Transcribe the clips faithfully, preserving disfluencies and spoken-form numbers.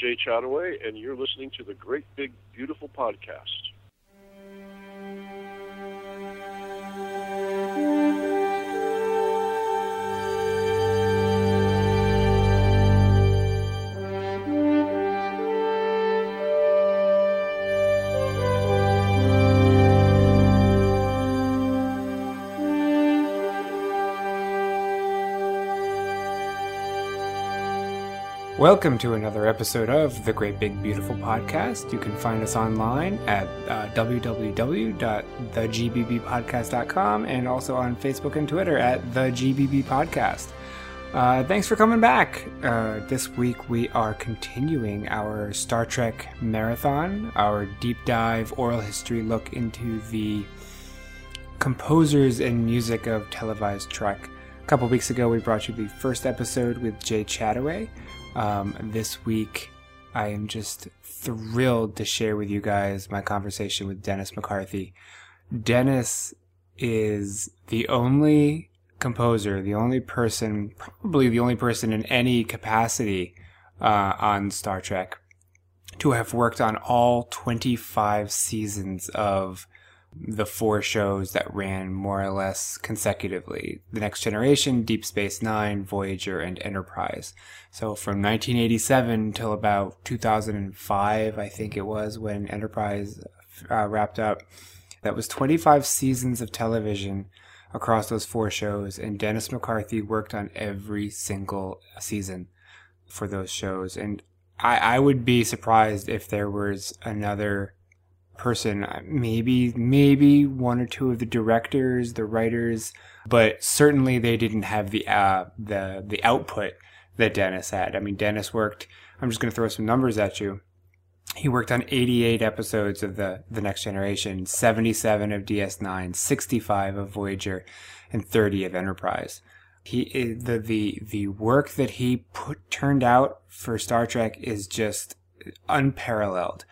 Jay Chattaway, and you're listening to The Great Big Beautiful Podcast. Welcome to another episode of The Great Big Beautiful Podcast. You can find us online at uh, w w w dot the g b b podcast dot com and also on Facebook and Twitter at The G B B Podcast. Uh, thanks for coming back. Uh, this week we are continuing our Star Trek marathon, our deep dive oral history look into the composers and music of televised Trek. A couple weeks ago we brought you the first episode with Jay Chattaway. Um, this week, I am just thrilled to share with you guys my conversation with Dennis McCarthy. Dennis is the only composer, the only person, probably the only person in any capacity uh, on Star Trek to have worked on all twenty-five seasons of the four shows that ran more or less consecutively: The Next Generation, Deep Space Nine, Voyager, and Enterprise. So from nineteen eighty-seven till about two thousand five, I think it was, when Enterprise uh, wrapped up. That was twenty-five seasons of television across those four shows, and Dennis McCarthy worked on every single season for those shows. And I, I would be surprised if there was another person, maybe maybe one or two of the directors, the writers, but certainly they didn't have the uh, the the output that Dennis had. I mean, Dennis worked, I'm just going to throw some numbers at you. He worked on eighty-eight episodes of the the Next Generation, seventy-seven of D S nine, sixty-five of Voyager, and thirty of Enterprise. He the the the work that he put turned out for Star Trek is just unparalleled.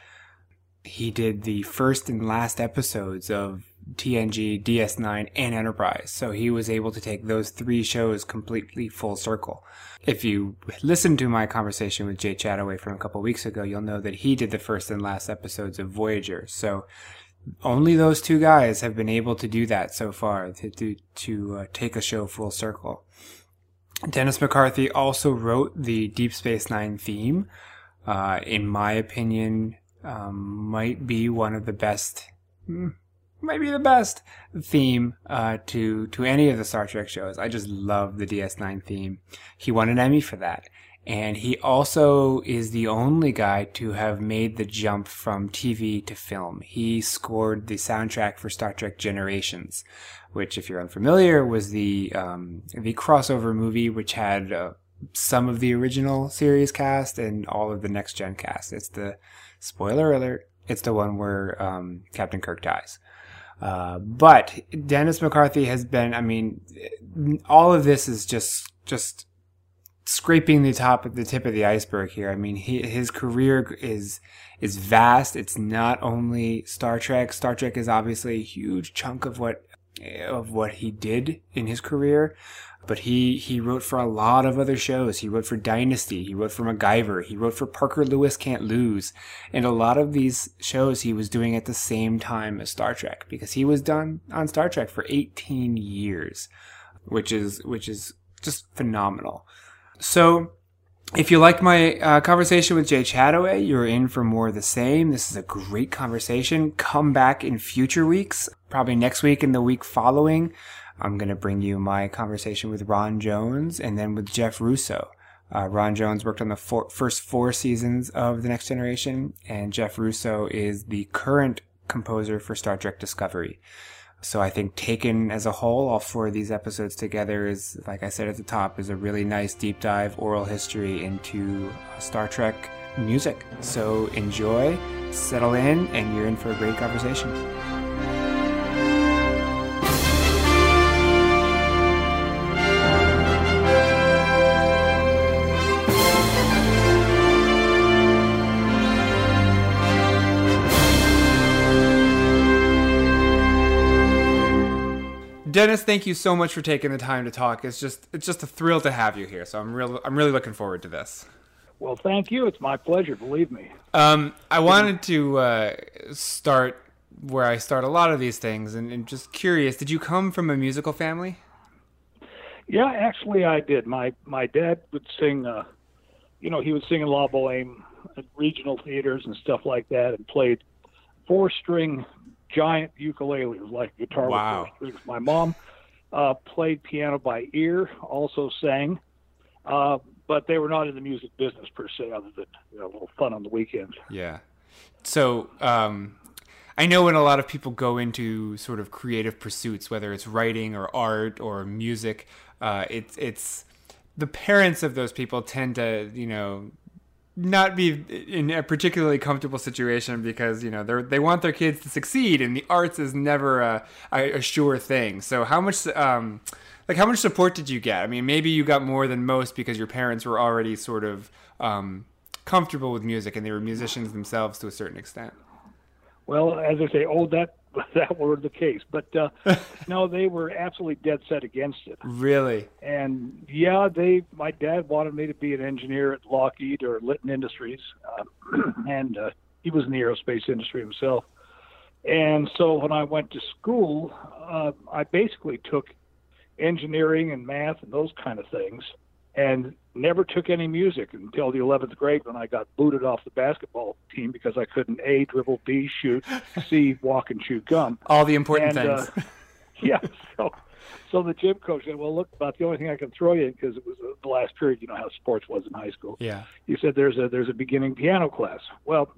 He did the first and last episodes of T N G, D S nine, and Enterprise, so he was able to take those three shows completely full circle. If you listen to my conversation with Jay Chattaway from a couple weeks ago, you'll know that he did the first and last episodes of Voyager, so only those two guys have been able to do that so far, to, to, to uh, take a show full circle. Dennis McCarthy also wrote the Deep Space Nine theme. Uh, in my opinion, Um, might be one of the best, might be the best theme uh, to to any of the Star Trek shows. I just love the D S nine theme. He won an Emmy for that. And he also is the only guy to have made the jump from T V to film. He scored the soundtrack for Star Trek Generations, which, if you're unfamiliar, was the, um, the crossover movie which had uh, some of the original series cast and all of the next-gen cast. It's the Spoiler alert, it's the one where um, Captain Kirk dies. Uh, but Dennis McCarthy has been, I mean, all of this is just just scraping the top of the tip of the iceberg here. I mean, he, his career is is vast. It's not only Star Trek. Star Trek is obviously a huge chunk of what of what he did in his career. But he, he wrote for a lot of other shows. He wrote for Dynasty. He wrote for MacGyver. He wrote for Parker Lewis Can't Lose. And a lot of these shows he was doing at the same time as Star Trek, because he was done on Star Trek for eighteen years, which is which is just phenomenal. So if you liked my uh, conversation with Jay Chattaway, you're in for more of the same. This is a great conversation. Come back in future weeks, probably next week and the week following. I'm going to bring you my conversation with Ron Jones and then with Jeff Russo. Uh, Ron Jones worked on the four, first four seasons of The Next Generation, and Jeff Russo is the current composer for Star Trek Discovery. So I think taken as a whole, all four of these episodes together is, like I said at the top, is a really nice deep dive oral history into Star Trek music. So enjoy, settle in, and you're in for a great conversation. Dennis, thank you so much for taking the time to talk. It's just it's just a thrill to have you here. So I'm real I'm really looking forward to this. Well, thank you. It's my pleasure. Believe me. Um, I wanted to uh, start where I start a lot of these things, and, and just curious, did you come from a musical family? Yeah, actually, I did. My my dad would sing. Uh, you know, he would sing in La Boheme at regional theaters and stuff like that, and played four string giant ukulele. It was like a guitar wow. with four strings. My mom uh, played piano by ear, also sang. Uh, but they were not in the music business per se, other than, you know, a little fun on the weekends. Yeah. So um, I know when a lot of people go into sort of creative pursuits, whether it's writing or art or music, uh, it's it's the parents of those people tend to, you know, not be in a particularly comfortable situation because, you know, they they want their kids to succeed, and the arts is never a, a sure thing. So how much... Um, Like, how much support did you get? I mean, maybe you got more than most because your parents were already sort of um, comfortable with music, and they were musicians themselves to a certain extent. Well, as I say, oh, that that were the case. But, uh, no, they were absolutely dead set against it. Really? And, yeah, they. my dad wanted me to be an engineer at Lockheed or Litton Industries, uh, and uh, he was in the aerospace industry himself. And so when I went to school, uh, I basically took engineering and math and those kind of things, and never took any music until the eleventh grade, when I got booted off the basketball team because I couldn't A, dribble, B, shoot, C, walk and chew gum. All the important and, things. Uh, yeah. So, so the gym coach said, well, look, about the only thing I can throw you, because it was the last period, you know how sports was in high school. Yeah. He said, there's a, there's a beginning piano class. Well,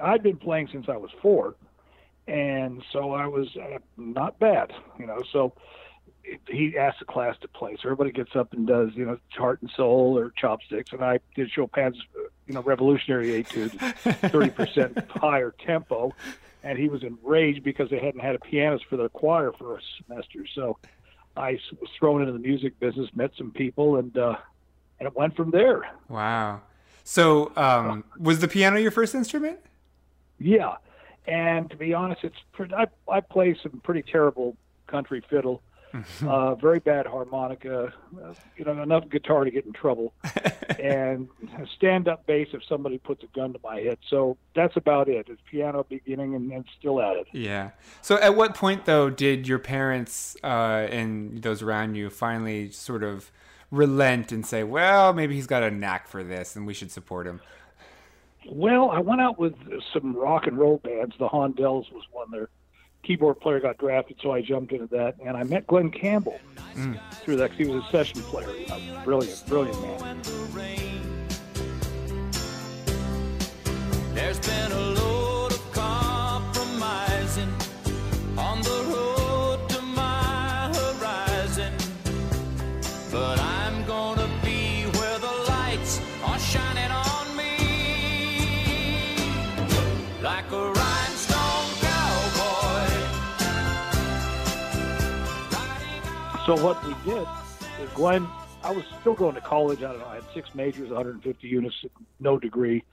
I'd been playing since I was four, and so I was uh, not bad, you know, so... He asked the class to play, so everybody gets up and does, you know, Heart and Soul or Chopsticks, and I did Chopin's, you know, Revolutionary Etude, thirty percent higher tempo, and he was enraged because they hadn't had a pianist for the choir for a semester. So I was thrown into the music business, met some people, and uh, and it went from there. Wow. So um, was the piano your first instrument? Yeah, and to be honest, it's pretty, I I play some pretty terrible country fiddle. Uh, very bad harmonica, uh, you know, enough guitar to get in trouble, and stand-up bass if somebody puts a gun to my head. So that's about it. It's piano beginning, and then still at it. Yeah. So at what point, though, did your parents uh, and those around you finally sort of relent and say, well, maybe he's got a knack for this, and we should support him? Well, I went out with some rock and roll bands. The Hondells was one there. Keyboard player got drafted, so I jumped into that, and I met Glen Campbell mm. through that, 'cause he was a session player. A brilliant, brilliant man. There's been a load of compromising on the road to my horizon, but I'm gonna be where the lights are shining on me like a So what we did is, Glenn, I was still going to college. I don't know. I had six majors, one hundred fifty units, no degree.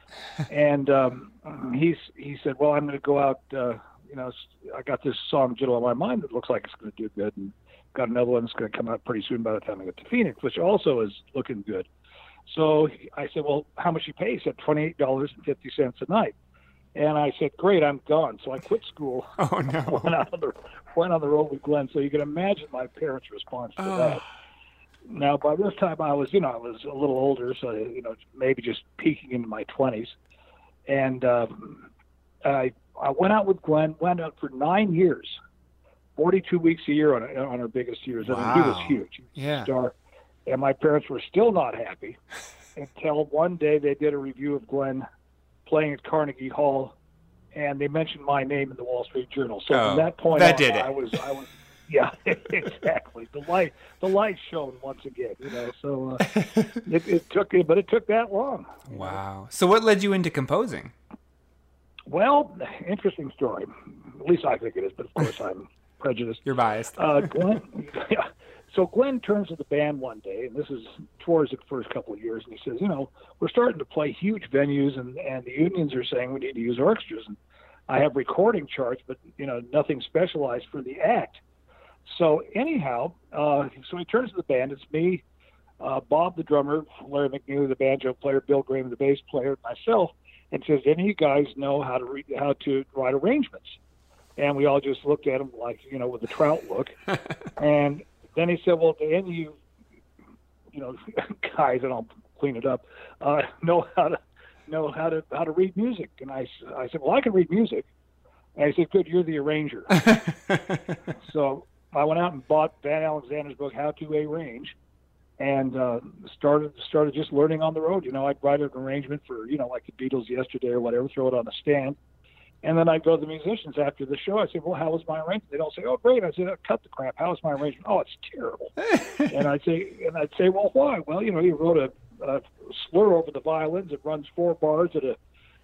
And um, he's, he said, well, I'm going to go out. Uh, you know, I got this song jiggle on my mind that looks like it's going to do good. And got another one that's going to come out pretty soon by the time I get to Phoenix, which also is looking good. So I said, well, how much you pay? He said, twenty-eight dollars and fifty cents a night. And I said, great, I'm gone. So I quit school. Oh, no. Went out on the, went on the road with Glenn. So you can imagine my parents' response to oh. that. Now, by this time, I was, you know, I was a little older, so, you know, maybe just peeking into my twenties. And um, I I went out with Glenn, went out for nine years, forty-two weeks a year on, on our biggest years. Wow. I mean, he was huge. He was yeah. a star. And my parents were still not happy until one day they did a review of Glenn playing at Carnegie Hall, and they mentioned my name in the Wall Street Journal. So oh, from that point that on, did it. I was, I was, yeah, exactly. The light, the light shone once again, you know. So uh, it, it took, but it took that long. Wow. You know? So what led you into composing? Well, interesting story. At least I think it is, but of course I'm prejudiced. You're biased. uh, Glenn, yeah. So Glenn turns to the band one day, and this is towards the first couple of years, and he says, you know, we're starting to play huge venues, and, and the unions are saying we need to use orchestras. And I have recording charts, but, you know, nothing specialized for the act. So anyhow, uh, so he turns to the band. It's me, uh, Bob the drummer, Larry McNew the banjo player, Bill Graham the bass player, myself, and says, any of you guys know how to read, how to write arrangements? And we all just looked at him like, you know, with a trout look. And then he said, well, do any of you, you know, guys, and I'll clean it up, uh, know how to know how to how to read music? And I, I said, well, I can read music. And he said, good, you're the arranger. So I went out and bought Van Alexander's book, How to Arrange, and uh, started started just learning on the road. You know, I'd write an arrangement for, you know, like the Beatles Yesterday or whatever, throw it on a stand. And then I'd go to the musicians after the show. I said, well, how was my arrangement? They'd all say, oh, great. I said, oh, cut the crap. How was my arrangement? Oh, it's terrible. and, I'd say, and I'd say, well, why? Well, you know, you wrote a, a slur over the violins. It runs four bars at a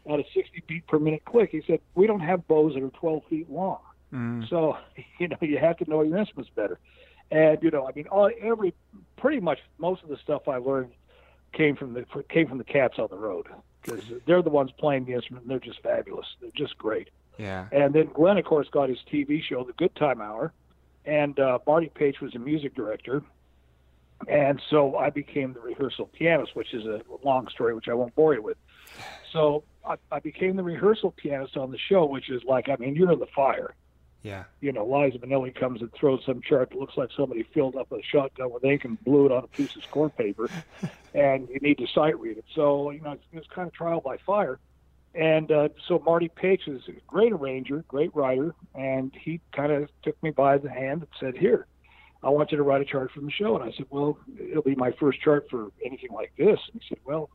at a sixty beat per minute click. He said, we don't have bows that are twelve feet long. Mm. So, you know, you have to know your instruments better. And, you know, I mean, all, every pretty much most of the stuff I learned came from the came from the cats on the road, because they're the ones playing the instrument, and they're just fabulous. They're just great. Yeah. And then Glenn, of course, got his T V show, The Good Time Hour, and uh, Marty Paich was a music director. And so I became the rehearsal pianist, which is a long story, which I won't bore you with. So I, I became the rehearsal pianist on the show, which is like, I mean, you're in the fire. Yeah. You know, Liza Minnelli comes and throws some chart that looks like somebody filled up a shotgun with ink and blew it on a piece of score paper, and you need to sight read it. So, you know, it's, it's kind of trial by fire. And uh, so Marty Paich is a great arranger, great writer, and he kind of took me by the hand and said, here, I want you to write a chart from the show. And I said, well, it'll be my first chart for anything like this. And he said, well,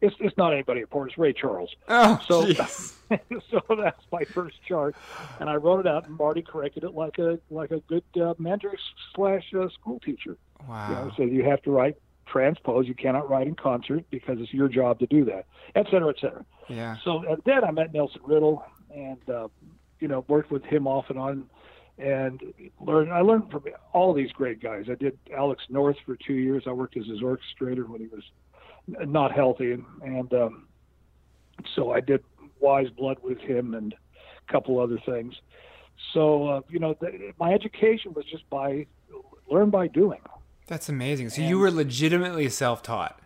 It's it's not anybody important. It's Ray Charles. Oh, so, so that's my first chart, and I wrote it out, and Marty corrected it like a like a good uh, mentor slash uh, school teacher. Wow! You know, so you have to write transpose. You cannot write in concert because it's your job to do that, et cetera, et cetera. Yeah. So and then I met Nelson Riddle, and uh, you know, worked with him off and on, and learned. I learned from all these great guys. I did Alex North for two years. I worked as his orchestrator when he was not healthy, and, and um, so I did Wise Blood with him and a couple other things. So uh, you know, the, my education was just by learn by doing. That's amazing. So and, you were legitimately self-taught.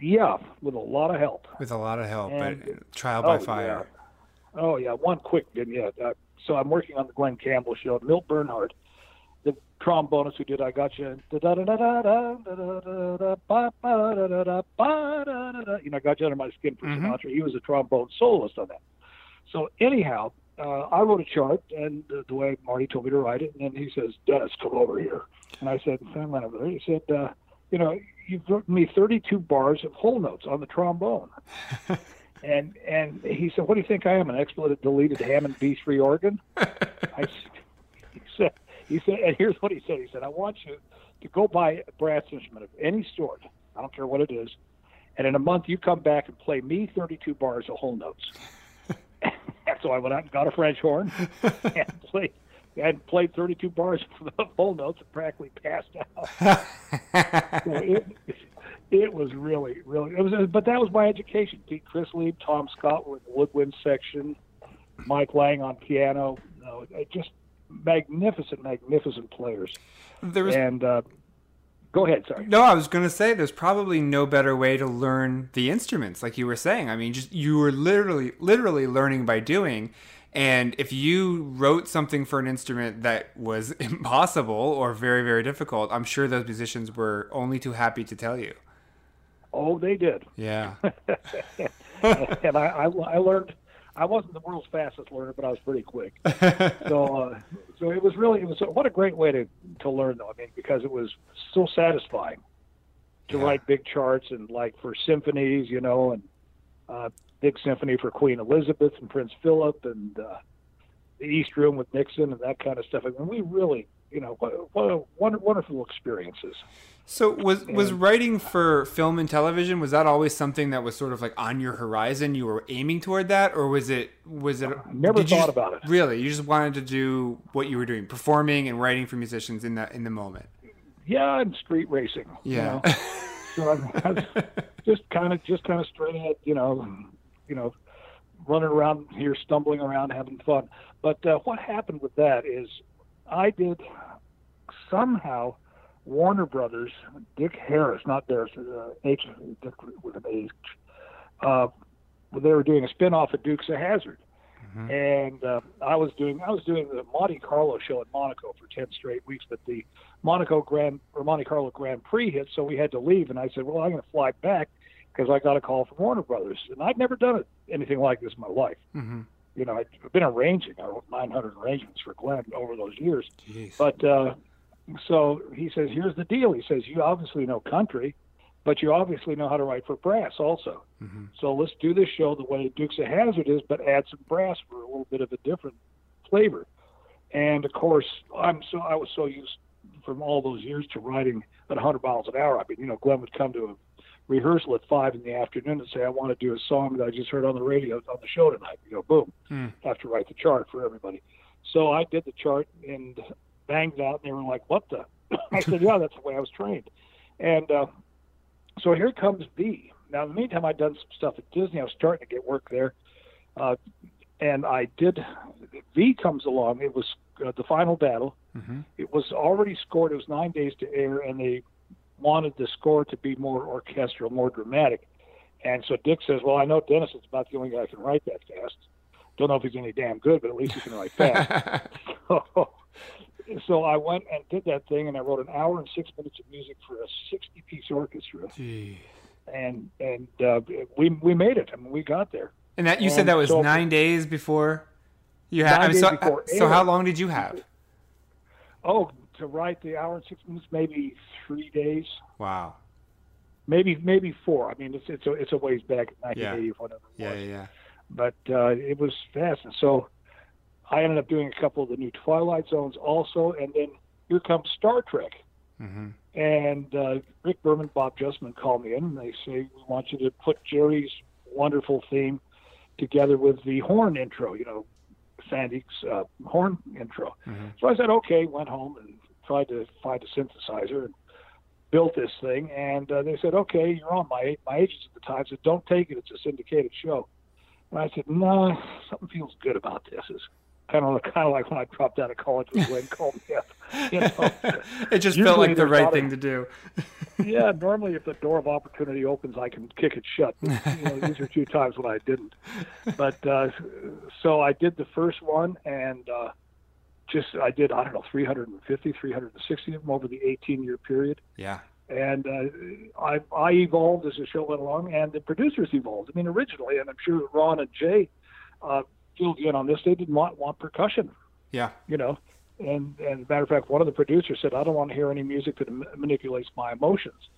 Yeah, with a lot of help. With a lot of help, and, but trial by oh, fire. Yeah. Oh yeah, one quick vignette. Uh, so I'm working on the Glen Campbell show. Milt Bernhard, the trombonist who did I Got You, you know, I Got You Under My Skin for mm-hmm. Sinatra. He was a trombone soloist on that. So anyhow, uh, I wrote a chart, and uh, the way Marty told me to write it, and then he says, Dennis, come over here. And I said, I'm over there. He said, uh, you know, you've written me thirty-two bars of whole notes on the trombone. and and he said, what do you think I am, an expletive-deleted Hammond B three organ? I, he said, He said, and here's what he said. He said, I want you to go buy a brass instrument of any sort. I don't care what it is. And in a month, you come back and play me thirty-two bars of whole notes. So I went out and got a French horn and played, and played thirty-two bars of whole notes and practically passed out. So it, it was really, really, it was, but that was my education. Pete Christlieb, Tom Scott with woodwind section, Mike Lang on piano. No, it just, magnificent, magnificent players. There was, and uh, go ahead, sorry. No, I was going to say there's probably no better way to learn the instruments, like you were saying. I mean, just you were literally, literally learning by doing. And if you wrote something for an instrument that was impossible or very, very difficult, I'm sure those musicians were only too happy to tell you. Oh, they did. Yeah. and I, I, I learned. I wasn't the world's fastest learner, but I was pretty quick. so, uh, so it was really it was what a great way to, to learn, though. I mean, because it was so satisfying to yeah. write big charts and like for symphonies, you know, and uh, big symphony for Queen Elizabeth and Prince Philip and uh, the East Room with Nixon and that kind of stuff. I mean, we really, you know, what, what, a, what wonderful experiences. So was was writing for film and television, was that always something that was sort of like on your horizon? You were aiming toward that, or was it was it I never thought just, about it. Really? You just wanted to do what you were doing, performing and writing for musicians in that in the moment. Yeah, and street racing. Yeah. You know? so I'm, I'm just kind of just kind of straight ahead, you know, you know, running around here, stumbling around, having fun. But uh, what happened with that is I did somehow Warner Brothers, Dick Harris, not theirs, uh, H with an H, uh, they were doing a spinoff of Dukes of Hazzard, mm-hmm. and uh, I was doing I was doing the Monte Carlo show in Monaco for ten straight weeks, but the Monaco Grand or Monte Carlo Grand Prix hit, so we had to leave, and I said, well, I'm going to fly back because I got a call from Warner Brothers, and I'd never done it, anything like this in my life. Mm-hmm. You know, I've been arranging. I wrote nine hundred arrangements for Glenn over those years. Jeez. But uh, so he says, here's the deal. He says, you obviously know country, but you obviously know how to write for brass also. Mm-hmm. So let's do this show the way Dukes of Hazzard is, but add some brass for a little bit of a different flavor. And, of course, I'm so I was so used from all those years to writing at one hundred miles an hour. I mean, you know, Glenn would come to a rehearsal at five in the afternoon and say, I want to do a song that I just heard on the radio on the show tonight. You know, boom, mm. have to write the chart for everybody. So I did the chart and banged out, and they were like, what the? I said, yeah, that's the way I was trained. And uh, so here comes V. Now, in the meantime, I'd done some stuff at Disney. I was starting to get work there. Uh, and I did, V comes along. It was uh, The Final Battle. Mm-hmm. It was already scored. It was nine days to air, and they wanted the score to be more orchestral, more dramatic. And so Dick says, well, I know Dennis is about the only guy who can write that fast. Don't know if he's any damn good, but at least he can write fast. so, so I went and did that thing, and I wrote an hour and six minutes of music for a sixty-piece orchestra. Jeez. And and uh, we we made it. I mean, we got there. And that you and said that was so, nine days before you had. I mean, so, before so how long did you have? Oh, to write the hour and six minutes, maybe three days. Wow. Maybe maybe four. I mean, it's it's a, it's a ways back in nineteen eighty, yeah. whatever it yeah, was. Yeah, yeah, But uh, it was fast. And so I ended up doing a couple of the new Twilight Zones also. And then here comes Star Trek. Mm-hmm. And uh, Rick Berman, Bob Justman called me in, and they say, we want you to put Jerry's wonderful theme together with the horn intro, you know, Sandy's uh, horn intro. Mm-hmm. So I said, okay, went home and tried to find a synthesizer and built this thing. And uh, they said, okay, you're on. My my agents at the time said, don't take it. It's a syndicated show. And I said, no, nah, something feels good about this. It's kind of, kind of like when I dropped out of college and Glenn called me up. You know, it just felt like the right thing of, to do. Yeah, normally if the door of opportunity opens, I can kick it shut. You know, these are two times when I didn't. But uh, so I did the first one, and uh, just I did, I don't know, three hundred fifty, three hundred sixty of them over the eighteen-year period. Yeah. And uh, I, I evolved as the show went along, and the producers evolved. I mean, originally, and I'm sure Ron and Jay uh, filled in on this, they did not want percussion. Yeah. You know? And, and as a matter of fact, one of the producers said, I don't want to hear any music that m- manipulates my emotions.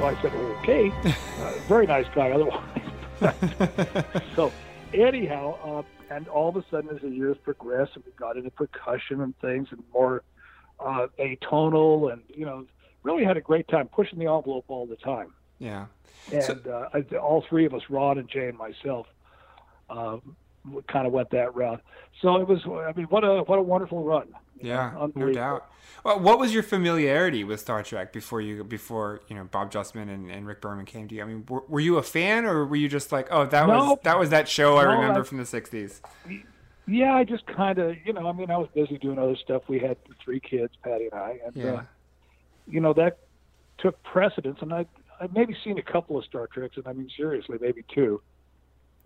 I said, okay, uh, very nice guy otherwise. So anyhow, uh, and all of a sudden as the years progressed, and we got into percussion and things and more uh, atonal and, you know, really had a great time pushing the envelope all the time. Yeah. And so, uh, I, all three of us, Ron and Jay and myself, uh, kind of went that route. So it was, I mean, what a what a wonderful run. Yeah, no doubt. Well, what was your familiarity with Star Trek before you before you know Bob Justman and, and Rick Berman came to you? I mean, were, were you a fan, or were you just like, oh, that no, was that was that show no, I remember I, from the sixties? Yeah, I just kind of you know, I mean, I was busy doing other stuff. We had three kids, Patty and I, and yeah. uh, you know that took precedence. And I I've maybe seen a couple of Star Treks, and I mean seriously, maybe two.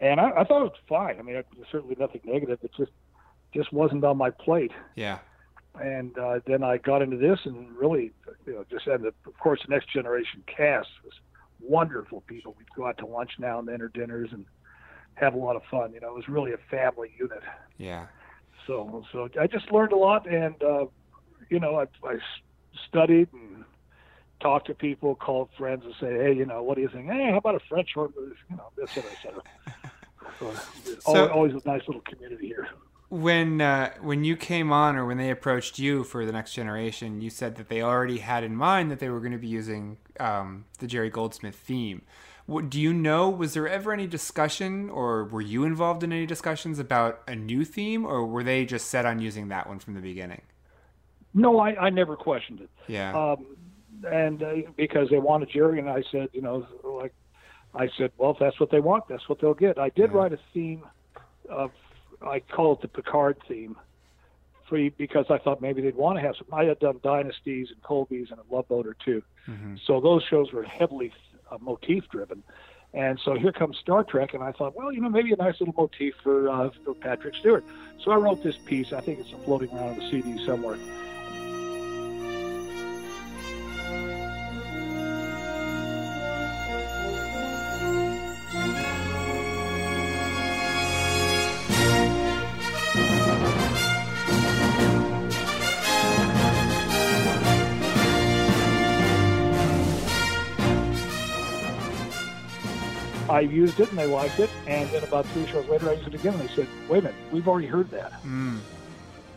And I, I thought it was fine. I mean, it was certainly nothing negative. It just just wasn't on my plate. Yeah. And uh, then I got into this and really, you know, just and the, of course, the Next Generation cast was wonderful people. We'd go out to lunch now and then or dinners and have a lot of fun. You know, it was really a family unit. Yeah. So, so I just learned a lot, and uh, you know, I, I studied and talked to people, called friends, and say, hey, you know, what do you think? Hey, how about a French horn? You know, et cetera, et cetera. So, so, always, always a nice little community here. when uh, when you came on, or when they approached you for The Next Generation, you said that they already had in mind that they were going to be using um, the Jerry Goldsmith theme. What, do you know, was there ever any discussion, or were you involved in any discussions about a new theme, or were they just set on using that one from the beginning? No, I, I never questioned it. Yeah. Um, and uh, because they wanted Jerry, and I said, you know, like I said, well, if that's what they want, that's what they'll get. I did yeah. write a theme of, I call it the Picard theme, for, because I thought maybe they'd want to have some. I had done Dynasties and Colby's and a Love Boat or two. Mm-hmm. So those shows were heavily uh, motif-driven. And so here comes Star Trek, and I thought, well, you know, maybe a nice little motif for, uh, for Patrick Stewart. So I wrote this piece. I think it's floating around on the C D somewhere. I used it and they liked it, and then about three shows later I used it again, and they said, wait a minute, we've already heard that. Mm.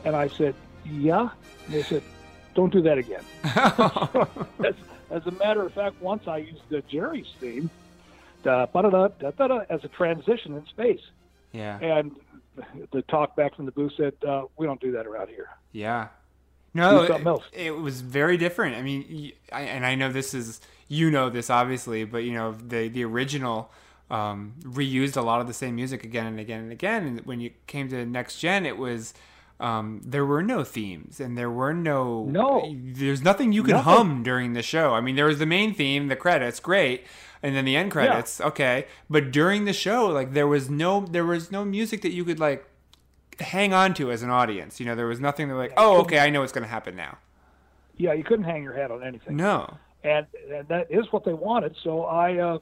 And I said, yeah? And they said, don't do that again. as, as a matter of fact, once I used the Jerry's theme, da, ba, da, da, da, da, da, as a transition in space. Yeah. And the talk back from the booth said, uh, we don't do that around here. Yeah. No, it, it was very different. I mean, I, and I know this is, you know this obviously, but you know, the, the original um, reused a lot of the same music again and again and again. And when you came to Next Gen, it was, um, there were no themes and there were no, no. there's nothing you could nothing. hum during the show. I mean, there was the main theme, the credits, great. And then the end credits, yeah. okay. But during the show, like there was no, there was no music that you could like, hang on to as an audience. You know, there was nothing that like, oh, okay, I know what's going to happen now. Yeah, you couldn't hang your hat on anything. No. And, and that is what they wanted. So I, uh,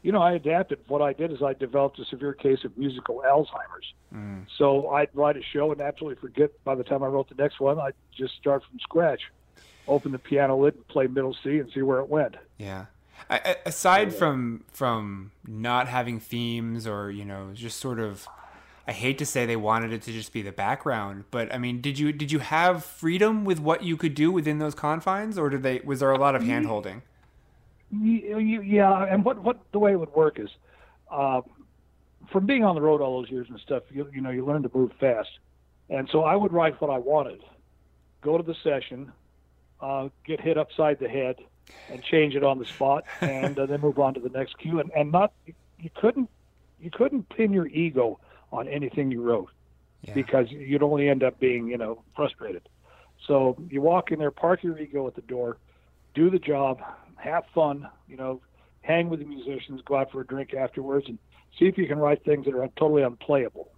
you know, I adapted. What I did is I developed a severe case of musical Alzheimer's. Mm. So I'd write a show and absolutely forget. By the time I wrote the next one, I'd just start from scratch, open the piano lid and play middle C and see where it went. Yeah. I, aside so, from from not having themes or, you know, just sort of... I hate to say they wanted it to just be the background, but I mean, did you did you have freedom with what you could do within those confines, or did they? Was there a lot of hand holding? Yeah, and what, what the way it would work is, uh, from being on the road all those years and stuff, you you know, you learn to move fast, and so I would write what I wanted, go to the session, uh, get hit upside the head, and change it on the spot, and uh, then move on to the next cue, and and not you couldn't you couldn't pin your ego on anything you wrote, yeah. because you'd only end up being, you know, frustrated. So you walk in there, park your ego at the door, do the job, have fun, you know, hang with the musicians, go out for a drink afterwards, and see if you can write things that are totally unplayable.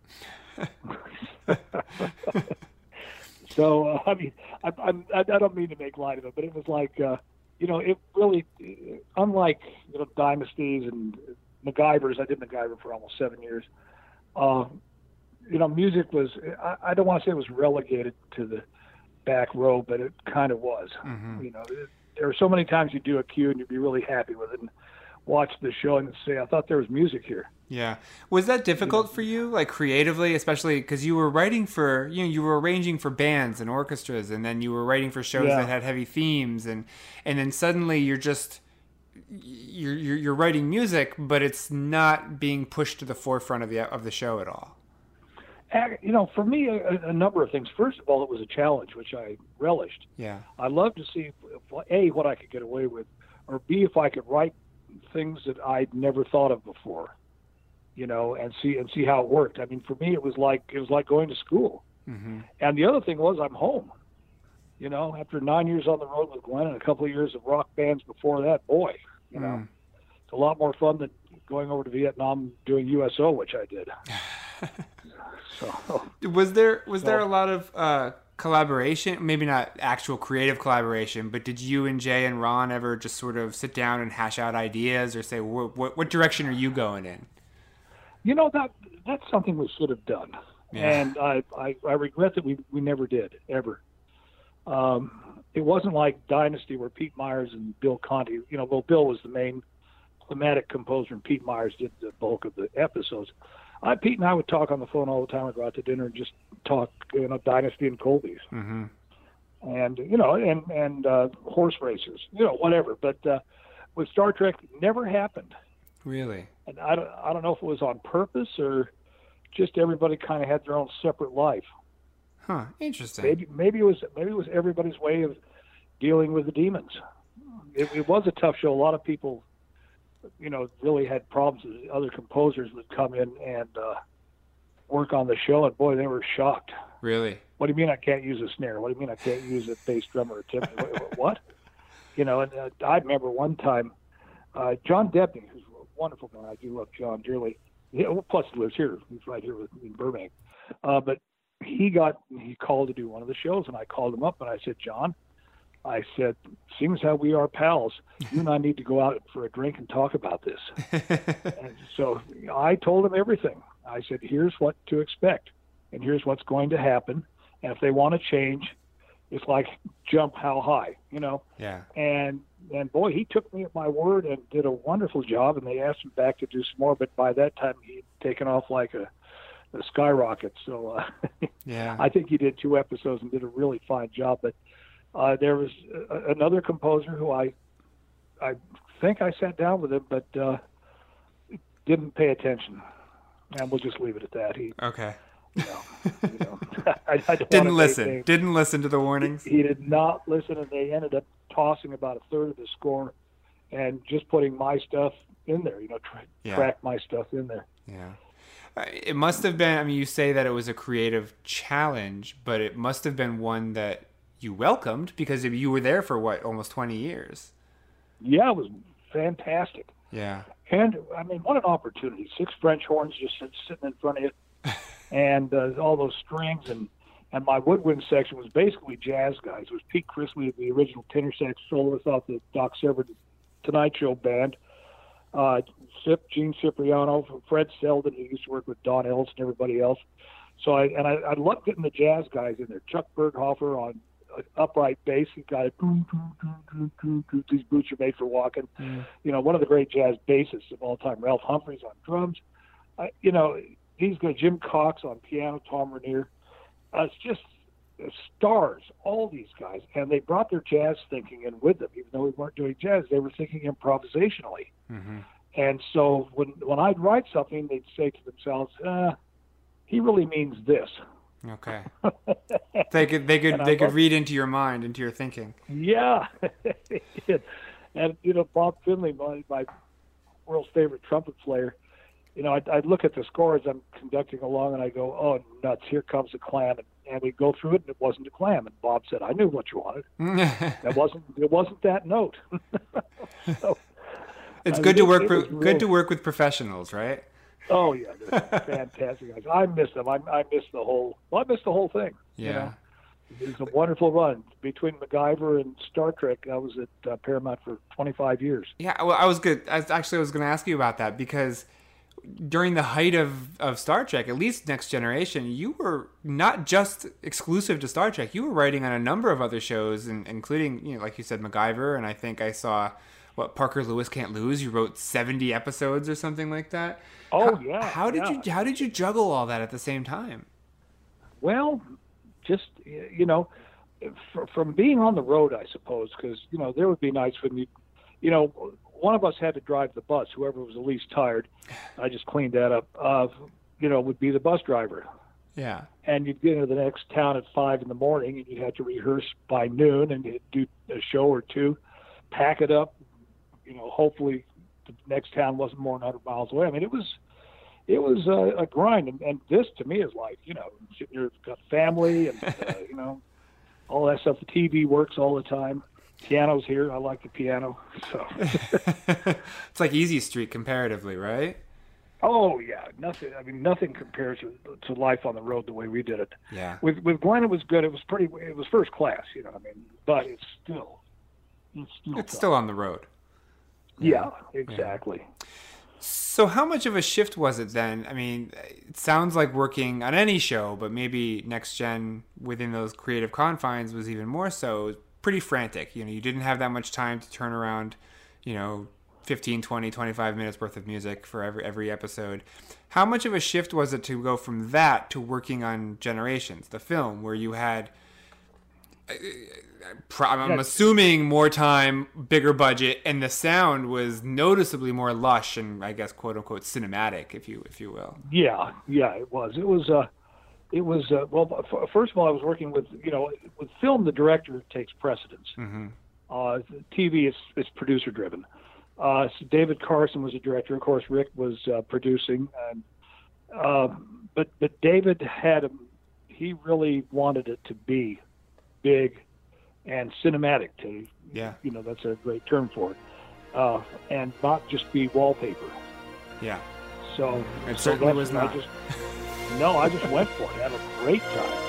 so, uh, I mean, I, I'm, I don't mean to make light of it, but it was like, uh, you know, it really, unlike, you know, Dynasties and MacGyvers, I did MacGyver for almost seven years, Uh, you know, music was, I, I don't want to say it was relegated to the back row, but it kind of was. Mm-hmm. You know, it, there are so many times you do a cue and you'd be really happy with it and watch the show and say, I thought there was music here. Yeah. Was that difficult you know, for you, like creatively, especially because you were writing for, you know, you were arranging for bands and orchestras, and then you were writing for shows yeah. that had heavy themes, and, and then suddenly you're just... You're, you're you're writing music, but it's not being pushed to the forefront of the of the show at all. You know, for me, a, a number of things. First of all, it was a challenge, which I relished. Yeah, I loved to see if, a what I could get away with, or b if I could write things that I'd never thought of before. You know, and see and see how it worked. I mean, for me, it was like it was like going to school. Mm-hmm. And the other thing was, I'm home. You know, after nine years on the road with Glenn and a couple of years of rock bands before that, boy, you know, mm. it's a lot more fun than going over to Vietnam doing U S O, which I did. so was there was so, there a lot of uh, collaboration? Maybe not actual creative collaboration, but did you and Jay and Ron ever just sort of sit down and hash out ideas or say, what what, what direction are you going in? You know, that that's something we should have done, yeah. and I, I I regret that we we never did ever. Um, it wasn't like Dynasty where Pete Myers and Bill Conti, you know, well, Bill was the main thematic composer and Pete Myers did the bulk of the episodes. Uh, Pete and I would talk on the phone all the time. I'd go out to dinner and just talk, you know, Dynasty and Colby's. Mm-hmm. And, you know, and, and uh, horse racers, you know, whatever. But uh, with Star Trek, it never happened. Really? And I don't, I don't know if it was on purpose or just everybody kind of had their own separate life. Huh, interesting. Maybe, maybe, it was, maybe it was everybody's way of dealing with the demons. It, it was a tough show. A lot of people, you know, really had problems. Other composers would come in and uh, work on the show, and boy, they were shocked. Really? What do you mean I can't use a snare? What do you mean I can't use a bass drum or a timpani? what, what? You know, and uh, I remember one time, uh, John Debney, who's a wonderful man. I do love John dearly. Yeah, well, plus he lives here. He's right here with, in Burbank. Uh, but he got he called to do one of the shows, and I called him up, and I said, John, I said, seems how we are pals. You and I need to go out for a drink and talk about this. And so I told him everything. I said, here's what to expect, and here's what's going to happen. And if they want to change, it's like jump how high, you know? Yeah. And, and boy, he took me at my word and did a wonderful job, and they asked him back to do some more. But by that time, he'd taken off like a, a skyrocket. So uh, yeah. I think he did two episodes and did a really fine job. But Uh, there was a, another composer who I, I think I sat down with him, but uh, didn't pay attention, and we'll just leave it at that. He okay, you know, you know, I, I don't didn't listen. Names. Didn't listen to the warnings. He, he did not listen, and they ended up tossing about a third of the score, and just putting my stuff in there. You know, tra- yeah. track my stuff in there. Yeah. It must have been. I mean, you say that it was a creative challenge, but it must have been one that you welcomed, because you were there for what, almost twenty years. Yeah, it was fantastic. Yeah. And I mean, what an opportunity. Six French horns just sitting in front of you, and uh, all those strings, and and my woodwind section was basically jazz guys. It was Pete Christlieb, the original tenor sax soloist off the Doc Severn Tonight Show band, uh Sip, Gene Cipriano, Fred Selden, who used to work with Don Ellis and everybody else. So I and I, I loved getting the jazz guys in there. Chuck Berghofer on upright bass. He got a doo, doo, doo, doo, doo, these boots are made for walking. Mm. You know, one of the great jazz bassists of all time, Ralph Humphreys on drums. Uh, you know, he's got Jim Cox on piano, Tom Rainier. Uh, it's just uh, stars, all these guys, and they brought their jazz thinking in with them. Even though we weren't doing jazz, they were thinking improvisationally. Mm-hmm. And so when when I'd write something, they'd say to themselves, uh, "He really means this." Okay. They could they could they could read into your mind, into your thinking. Yeah. And you know, Bob Finley, my, my world's favorite trumpet player, you know, I'd, I'd look at the score as I'm conducting along, and I go, "Oh nuts, here comes a clam," and, and we go through it, and it wasn't a clam. And Bob said, "I knew what you wanted. That wasn't it wasn't that note." So, it's I good mean, to work it, pro- it good real. to work with professionals, right? Oh yeah, fantastic guys. I miss them. I, I miss the whole. Well, I miss the whole thing. Yeah, you know? It was a wonderful run between MacGyver and Star Trek. I was at uh, Paramount for twenty-five years. Yeah, well, I was good. I was, actually, I was going to ask you about that, because during the height of, of Star Trek, at least Next Generation, you were not just exclusive to Star Trek. You were writing on a number of other shows, and including, you know, like you said, MacGyver, and I think I saw. What, Parker Lewis Can't Lose? You wrote seventy episodes or something like that. Oh how, yeah. How did yeah. you how did you juggle all that at the same time? Well, just you know, from being on the road, I suppose, because you know there would be nights when you, you know, one of us had to drive the bus. Whoever was the least tired, I just cleaned that up. Of uh, you know, would be the bus driver. Yeah. And you'd get into the next town at five in the morning, and you'd have to rehearse by noon, and you'd do a show or two, pack it up. You know, hopefully the next town wasn't more than one hundred miles away. I mean, it was it was a, a grind. And, and this, to me, is like, you know, sitting here, got family and, uh, you know, all that stuff. The T V works all the time. Piano's here. I like the piano. So it's like Easy Street comparatively, right? Oh, yeah. Nothing. I mean, nothing compares to, to life on the road the way we did it. Yeah. With, with Glenn, it was good. It was pretty, it was first class, you know what I mean? But it's still, it's still, it's still on the road. Yeah, exactly. Yeah. So how much of a shift was it then? I mean, it sounds like working on any show, but maybe Next Gen within those creative confines was even more so. It was pretty frantic. You know, you didn't have that much time to turn around, you know, fifteen, twenty, twenty-five minutes worth of music for every every episode. How much of a shift was it to go from that to working on Generations, the film, where you had, I'm assuming, more time, bigger budget, and the sound was noticeably more lush and, I guess, quote unquote, cinematic, if you if you will. Yeah, yeah, it was. It was. Uh, it was. Uh, well, f- first of all, I was working with you know with film, the director takes precedence. Mm-hmm. Uh, T V is is producer driven. Uh, so David Carson was a director, of course. Rick was uh, producing, and, uh, but but David had a, he really wanted it to be big and cinematic. To yeah, you know that's a great term for it, uh, and not just be wallpaper. Yeah. So it so certainly was not. I just, no, I just went for it. I had a great time.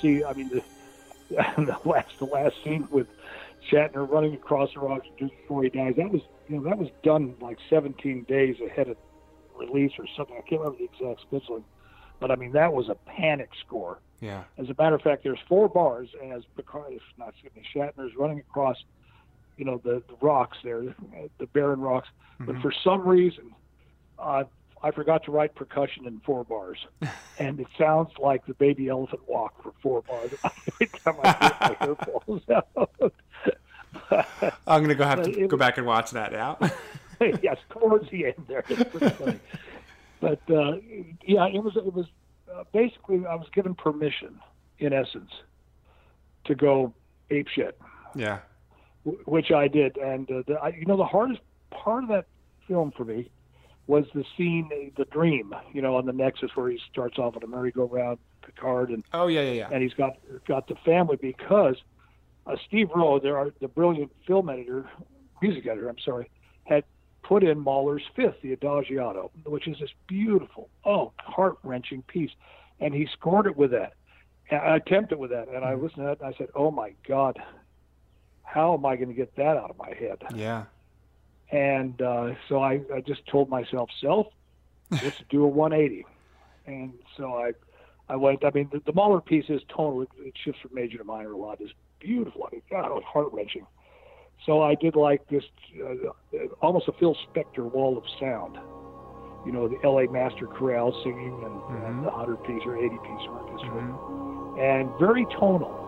See, I mean, the, the last the last scene with Shatner running across the rocks just before he dies. That was, you know, that was done like seventeen days ahead of release or something. I can't remember the exact scheduling, but I mean, that was a panic score. Yeah. As a matter of fact, there's four bars as Picard, not excuse me, Shatner's running across, you know, the, the rocks there, the barren rocks. Mm-hmm. But for some reason, uh, I forgot to write percussion in four bars, and it sounds like the Baby Elephant Walk for four bars. Every time I hear it, my hair falls out. But, I'm going to go have to it, go back and watch that out. Yes, towards the end there. It's pretty funny. But uh, yeah, it was it was uh, basically I was given permission, in essence, to go apeshit. Yeah, w- which I did, and uh, the, I, you know the hardest part of that film for me was the scene, the dream, you know, on the Nexus where he starts off on a merry-go-round, Picard, and oh yeah, yeah, yeah, and he's got got the family because uh, Steve Rowe, there are the brilliant film editor, music editor, I'm sorry, had put in Mahler's Fifth, the Adagiato, which is this beautiful, oh, heart-wrenching piece, and he scored it with that. And I attempted with that, and I listened to that, and I said, "Oh my God, how am I going to get that out of my head?" Yeah. And uh, so I, I just told myself, self, just do a one eighty. And so I I went, I mean, the, the Mahler piece is tonal. It, it shifts from major to minor a lot. It's beautiful. I mean, God, it was heart-wrenching. So I did like this, uh, almost a Phil Spector wall of sound. You know, the L A Master Chorale singing and, mm-hmm. and the hundred-piece or eighty-piece orchestra. Mm-hmm. And very tonal.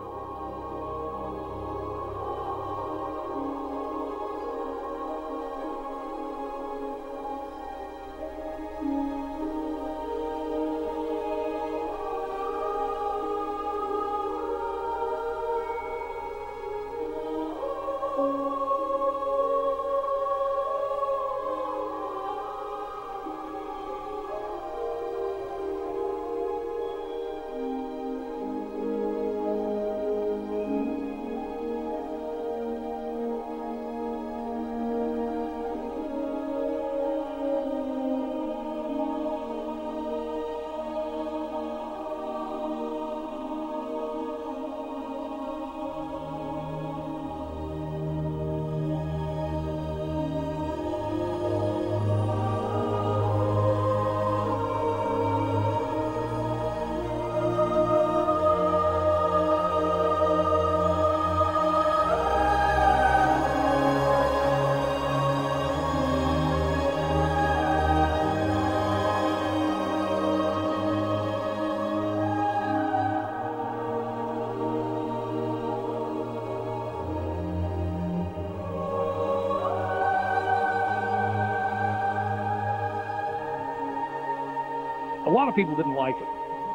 a lot of people didn't like it.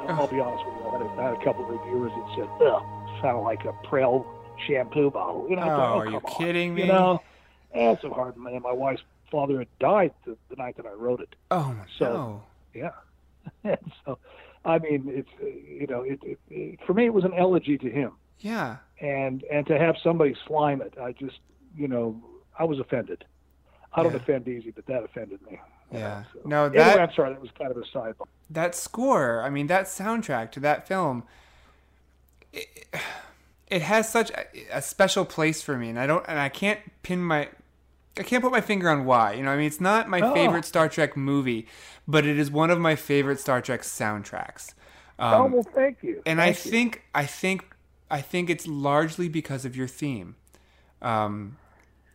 I'll Ugh. be honest with you. I had a, I had a couple of reviewers that said, "Ugh, sounded like a Prel shampoo bottle." You know, oh, thought, oh are you on. kidding me? You know, that's so hard. Man, my wife's father had died the, the night that I wrote it. Oh my so, no. Yeah. And so, I mean, it's you know, it, it, it for me it was an elegy to him. Yeah. And and to have somebody slime it, I just you know, I was offended. I don't yeah. offend easy, but that offended me. Yeah. So, no, that anyway, I'm sorry, that was kind of a sidebar. That score, I mean, that soundtrack to that film, it, it has such a, a special place for me, and I don't, and I can't pin my, I can't put my finger on why. You know, I mean, it's not my oh. favorite Star Trek movie, but it is one of my favorite Star Trek soundtracks. Um, oh well, thank you. And thank I you. think, I think, I think it's largely because of your theme. Um,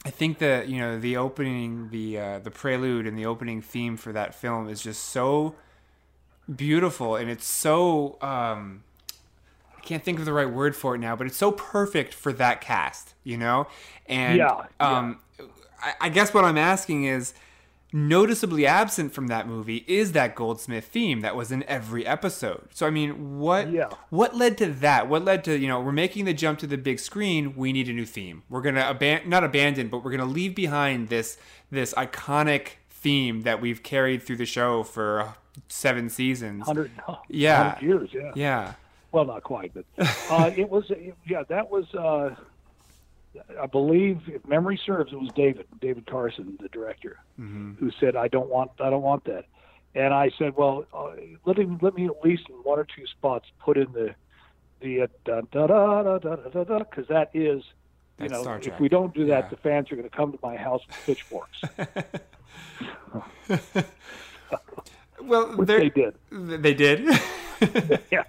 I think that, you know, the opening, the uh, the prelude and the opening theme for that film is just so beautiful. And it's so, um, I can't think of the right word for it now, but it's so perfect for that cast, you know? And yeah, yeah. Um, I, I guess what I'm asking is, noticeably absent from that movie is that Goldsmith theme that was in every episode. So, I mean, what yeah. what led to that? What led to, you know, we're making the jump to the big screen. We need a new theme. We're going to aban- not abandon, but we're going to leave behind this this iconic theme that we've carried through the show for seven seasons. one hundred, yeah. one hundred years, yeah. Yeah. Well, not quite, but uh, it was, yeah, that was, uh, I believe, if memory serves, it was David, David Carson, the director, mm-hmm. who said, "I don't want, I don't want that." And I said, "Well, uh, let me, let me at least in one or two spots put in the, the uh, da da da da da da because that is, you That's know, if we don't do that, yeah. the fans are going to come to my house with pitchforks." Well, they did. They did. yeah.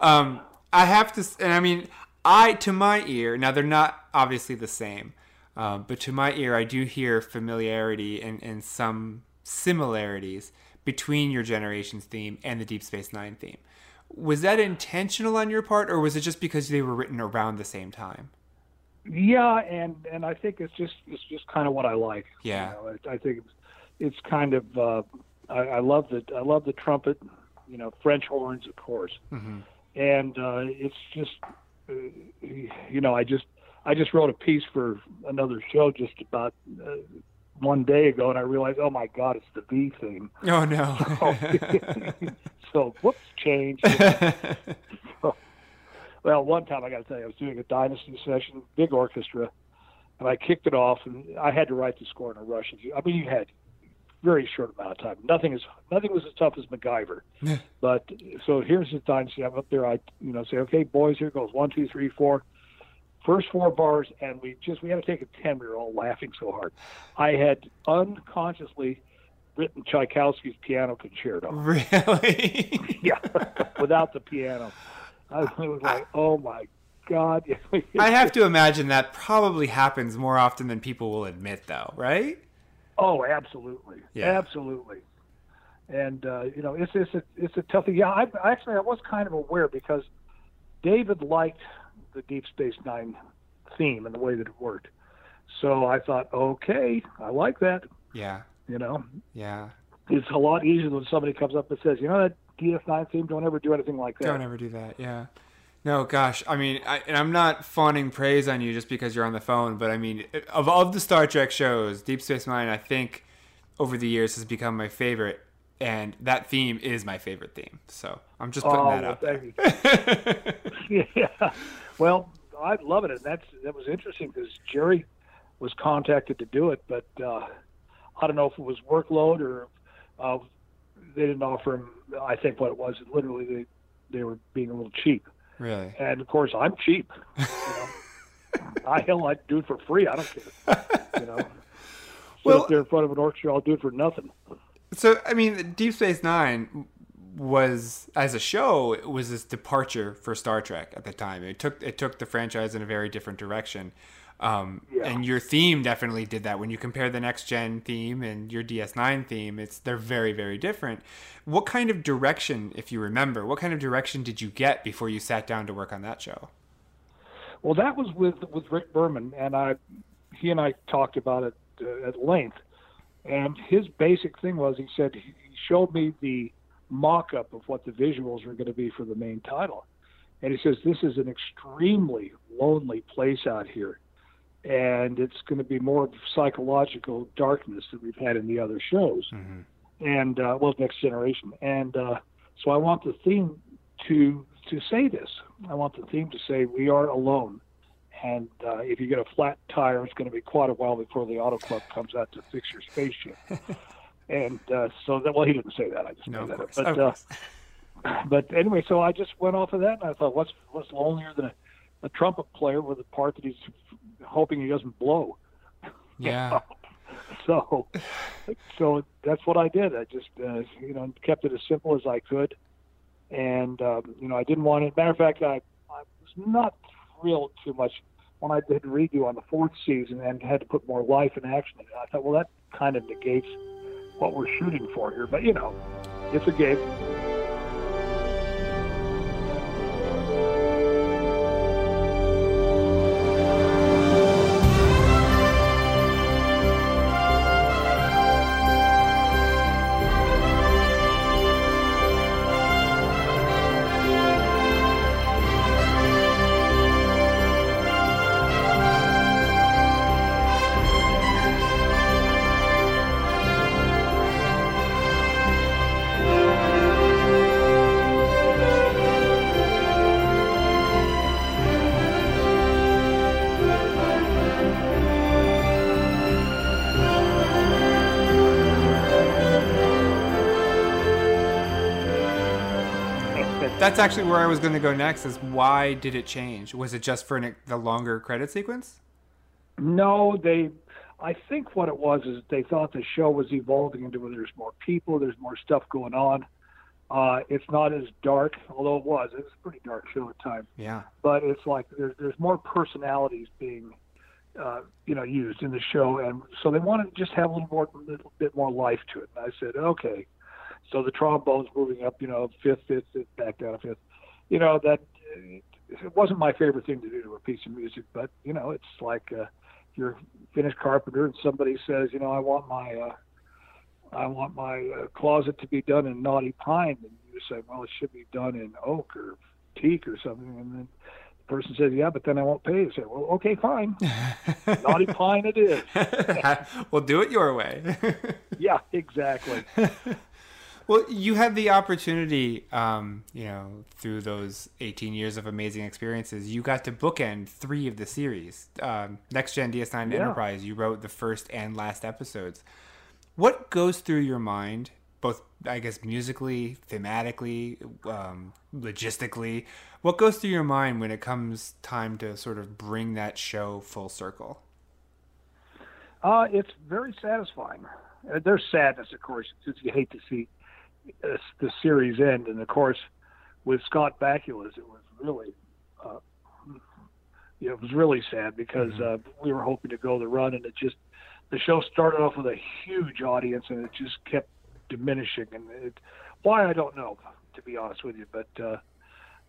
Um, I have to, and I mean. I, to my ear, now they're not obviously the same, um, but to my ear, I do hear familiarity and, and some similarities between your Generations theme and the Deep Space Nine theme. Was that intentional on your part, or was it just because they were written around the same time? Yeah, and, and I think it's just it's just kind of what I like. Yeah, you know, I, I think it's, it's kind of uh, I, I love the I love the trumpet, you know, French horns, of course, mm-hmm. and uh, it's just. Uh, you know, I just I just wrote a piece for another show just about uh, one day ago, and I realized, oh my God, it's the V theme. Oh no! So, so whoops, change. So, well, one time I got to tell you, I was doing a Dynasty session, big orchestra, and I kicked it off, and I had to write the score in a rush. I mean, you had a very short amount of time. Nothing is nothing was as tough as MacGyver. But so here's the Dynasty. I'm up there. I you know say, okay, boys, here goes one, two, three, four. First four bars, and we just we had to take a ten. We were all laughing so hard. I had unconsciously written Tchaikovsky's Piano Concerto. Really? Yeah. Without the piano, I was like, oh my God. I have to imagine that probably happens more often than people will admit, though, right? Oh, absolutely, yeah. absolutely, and uh, you know it's it's a it's a toughie. Yeah, I actually I was kind of aware because David liked the Deep Space Nine theme and the way that it worked, so I thought, okay, I like that. Yeah, you know, yeah, it's a lot easier when somebody comes up and says, you know, that D F nine theme, don't ever do anything like that. Don't ever do that. Yeah. No, gosh, I mean, I, and I'm not fawning praise on you just because you're on the phone, but I mean, of all the Star Trek shows, Deep Space Nine, I think, over the years has become my favorite, and that theme is my favorite theme. So I'm just putting oh, that out there. You. Yeah. Well, I'm loving it. That's that was interesting because Jerry was contacted to do it, but uh, I don't know if it was workload or uh, they didn't offer him. I think what it was, literally, they they were being a little cheap. Really? And of course, I'm cheap. You know? I hell, I do it for free. I don't care. You know, so well, if they're in front of an orchestra, I'll do it for nothing. So, I mean, Deep Space Nine was, as a show, it was this departure for Star Trek at the time. It took it took the franchise in a very different direction. Um, yeah. And your theme definitely did that. When you compare the Next Gen theme and your D S nine theme, it's they're very, very different. What kind of direction, if you remember, what kind of direction did you get before you sat down to work on that show? Well, that was with, with Rick Berman, and I, he and I talked about it uh, at length. And his basic thing was he said he showed me the mock-up of what the visuals were going to be for the main title. And he says, this is an extremely lonely place out here, and it's going to be more psychological darkness than we've had in the other shows. Mm-hmm. And, uh, well, Next Generation. And uh, so I want the theme to to say this. I want the theme to say, we are alone. And uh, if you get a flat tire, it's going to be quite a while before the auto club comes out to fix your spaceship. And uh, so, that, well, he didn't say that. I just no, made that up. But, uh, but anyway, so I just went off of that, and I thought, what's what's lonelier than a, a trumpet player with a part that he's hoping he doesn't blow? Yeah. so, so that's what I did. I just, uh, you know, kept it as simple as I could. And, um, you know, I didn't want it. Matter of fact, I, I was not thrilled too much when I did redo on the fourth season and had to put more life and action in it. I thought, well, that kind of negates what we're shooting for here. But, you know, it's a game. That's actually where I was going to go next, is why did it change? Was it just for an, the longer credit sequence? No, they. I think what it was is they thought the show was evolving into where there's more people, there's more stuff going on. Uh, it's not as dark, although it was. It was a pretty dark show at times. Yeah. But it's like there's, there's more personalities being uh, you know, used in the show. And so they wanted to just have a little, more, little bit more life to it. And I said, okay. So the trombone's moving up, you know, fifth, fifth, fifth, back down a fifth. You know, that it wasn't my favorite thing to do to a piece of music, but, you know, it's like uh, you're a finished carpenter and somebody says, you know, I want my uh, I want my uh, closet to be done in knotty pine. And you say, well, it should be done in oak or teak or something. And then the person says, yeah, but then I won't pay you. You say, well, okay, fine. Knotty pine it is. Well, do it your way. Yeah, exactly. Well, you had the opportunity, um, you know, through those eighteen years of amazing experiences, you got to bookend three of the series. Um, Next Gen, D S nine, yeah. Enterprise, you wrote the first and last episodes. What goes through your mind, both, I guess, musically, thematically, um, logistically? What goes through your mind when it comes time to sort of bring that show full circle? Uh, it's very satisfying. There's sadness, of course, because you hate to see the series end, and of course with Scott Bakula's it was really uh, you know, it was really sad because mm-hmm. uh, we were hoping to go the run, and it just the show started off with a huge audience and it just kept diminishing, and it, why I don't know, to be honest with you, but uh,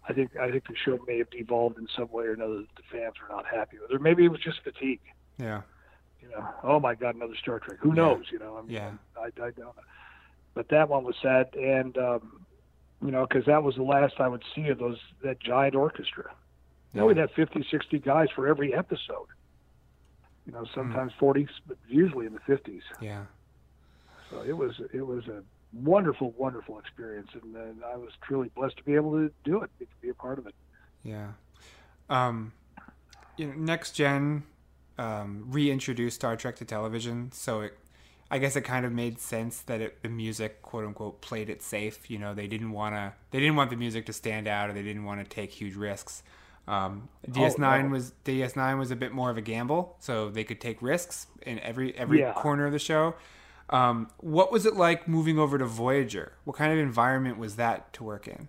I think I think the show may have evolved in some way or another that the fans were not happy with, or maybe it was just fatigue. Yeah, you know, oh my God, another Star Trek, who yeah. knows, you know, I mean, yeah I, I don't know. But that one was sad, and, um, you know, because that was the last I would see of those that giant orchestra. Yeah. Now we'd have fifty, sixty guys for every episode. You know, sometimes mm. forties, but usually in the fifties. Yeah. So it was it was a wonderful, wonderful experience, and, and I was truly blessed to be able to do it, to be a part of it. Yeah. Um, you know, Next Gen um, reintroduced Star Trek to television, so it I guess it kind of made sense that it, the music, quote unquote, played it safe. You know, they didn't want to, they didn't want the music to stand out, or they didn't want to take huge risks. Um, D S nine oh, no. was D S nine was a bit more of a gamble, so they could take risks in every every yeah. corner of the show. Um, what was it like moving over to Voyager? What kind of environment was that to work in?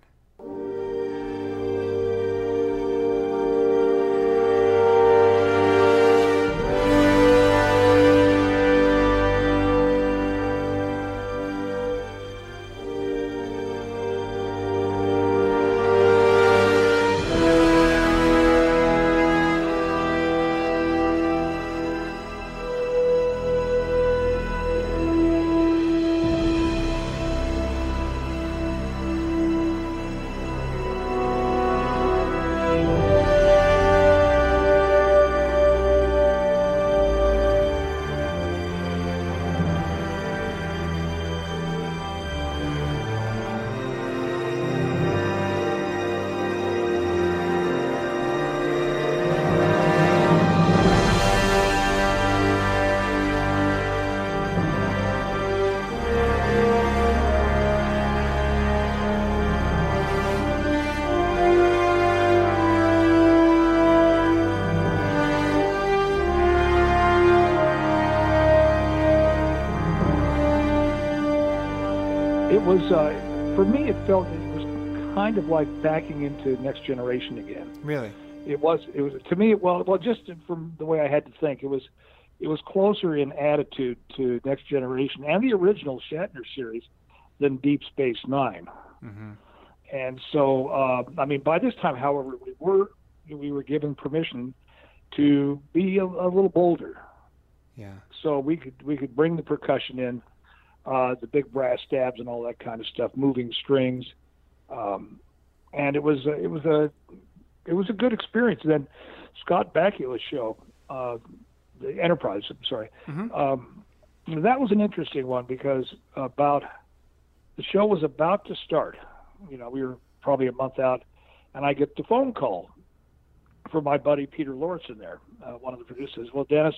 It was, uh, for me, it felt it was kind of like backing into Next Generation again. Really? It was. It was to me. Well, well, just from the way I had to think, it was, it was closer in attitude to Next Generation and the original Shatner series than Deep Space Nine. Mm-hmm. And so, uh, I mean, by this time, however, we were we were given permission to be a, a little bolder. Yeah. So we could we could bring the percussion in, uh, the big brass stabs and all that kind of stuff, moving strings, um, and it was uh, it was a it was a good experience. And then Scott Bakula's show, uh, the Enterprise. I'm sorry. Mm-hmm. Um, that was an interesting one because about the show was about to start. You know, we were probably a month out, and I get the phone call from my buddy Peter Lawrence in there, uh, one of the producers. Well, Dennis,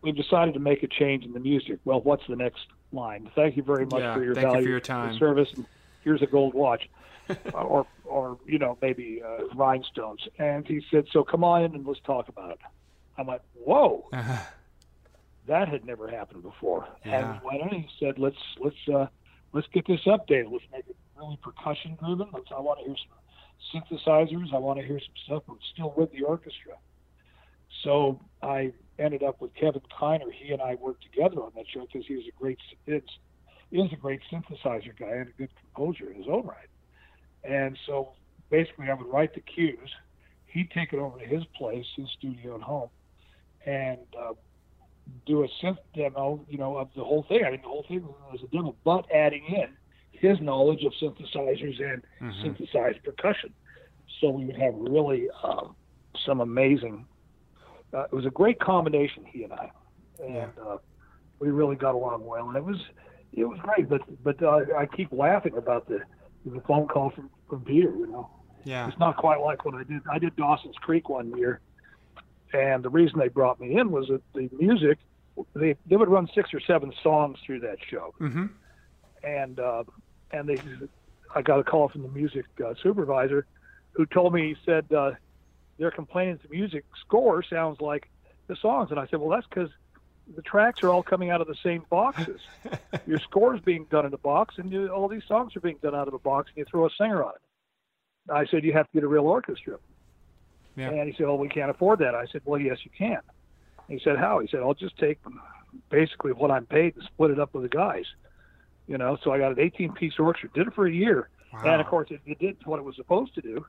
we've decided to make a change in the music. Well, what's the next line? Thank you very much yeah, for your thank value you for your time. And service. And here's a gold watch, uh, or or you know maybe uh, rhinestones. And he said, so come on in and let's talk about it. I'm like, whoa, uh-huh. That had never happened before. Yeah. And why don't he said, let's let's uh, let's get this updated. Let's make it really percussion driven. Let's, I want to hear some synthesizers. I want to hear some stuff that's still with the orchestra. So I ended up with Kevin Kiner. He and I worked together on that show because he was a great, it's, he was a great synthesizer guy and a good composer in his own right. And so basically, I would write the cues. He'd take it over to his place, his studio at home, and uh, do a synth demo, you know, of the whole thing. I mean, the whole thing was a demo, but adding in his knowledge of synthesizers and mm-hmm. synthesized percussion. So we would have really um, some amazing. Uh, it was a great combination, he and I, and uh, we really got along well. And it was, it was great. But but uh, I keep laughing about the the phone call from, from Peter. You know, yeah, it's not quite like what I did. I did Dawson's Creek one year, and the reason they brought me in was that the music, they they would run six or seven songs through that show, mm-hmm. and uh, and they, I got a call from the music uh, supervisor, who told me, he said. Uh, They're complaining the music score sounds like the songs. And I said, well, that's because the tracks are all coming out of the same boxes. Your score is being done in a box, and you, all these songs are being done out of a box, and you throw a singer on it. I said, you have to get a real orchestra. Yeah. And he said, well, we can't afford that. I said, well, yes, you can. And he said, how? He said, I'll just take basically what I'm paid and split it up with the guys. You know, so I got an eighteen-piece orchestra, did it for a year. Wow. And, of course, it, it did what it was supposed to do.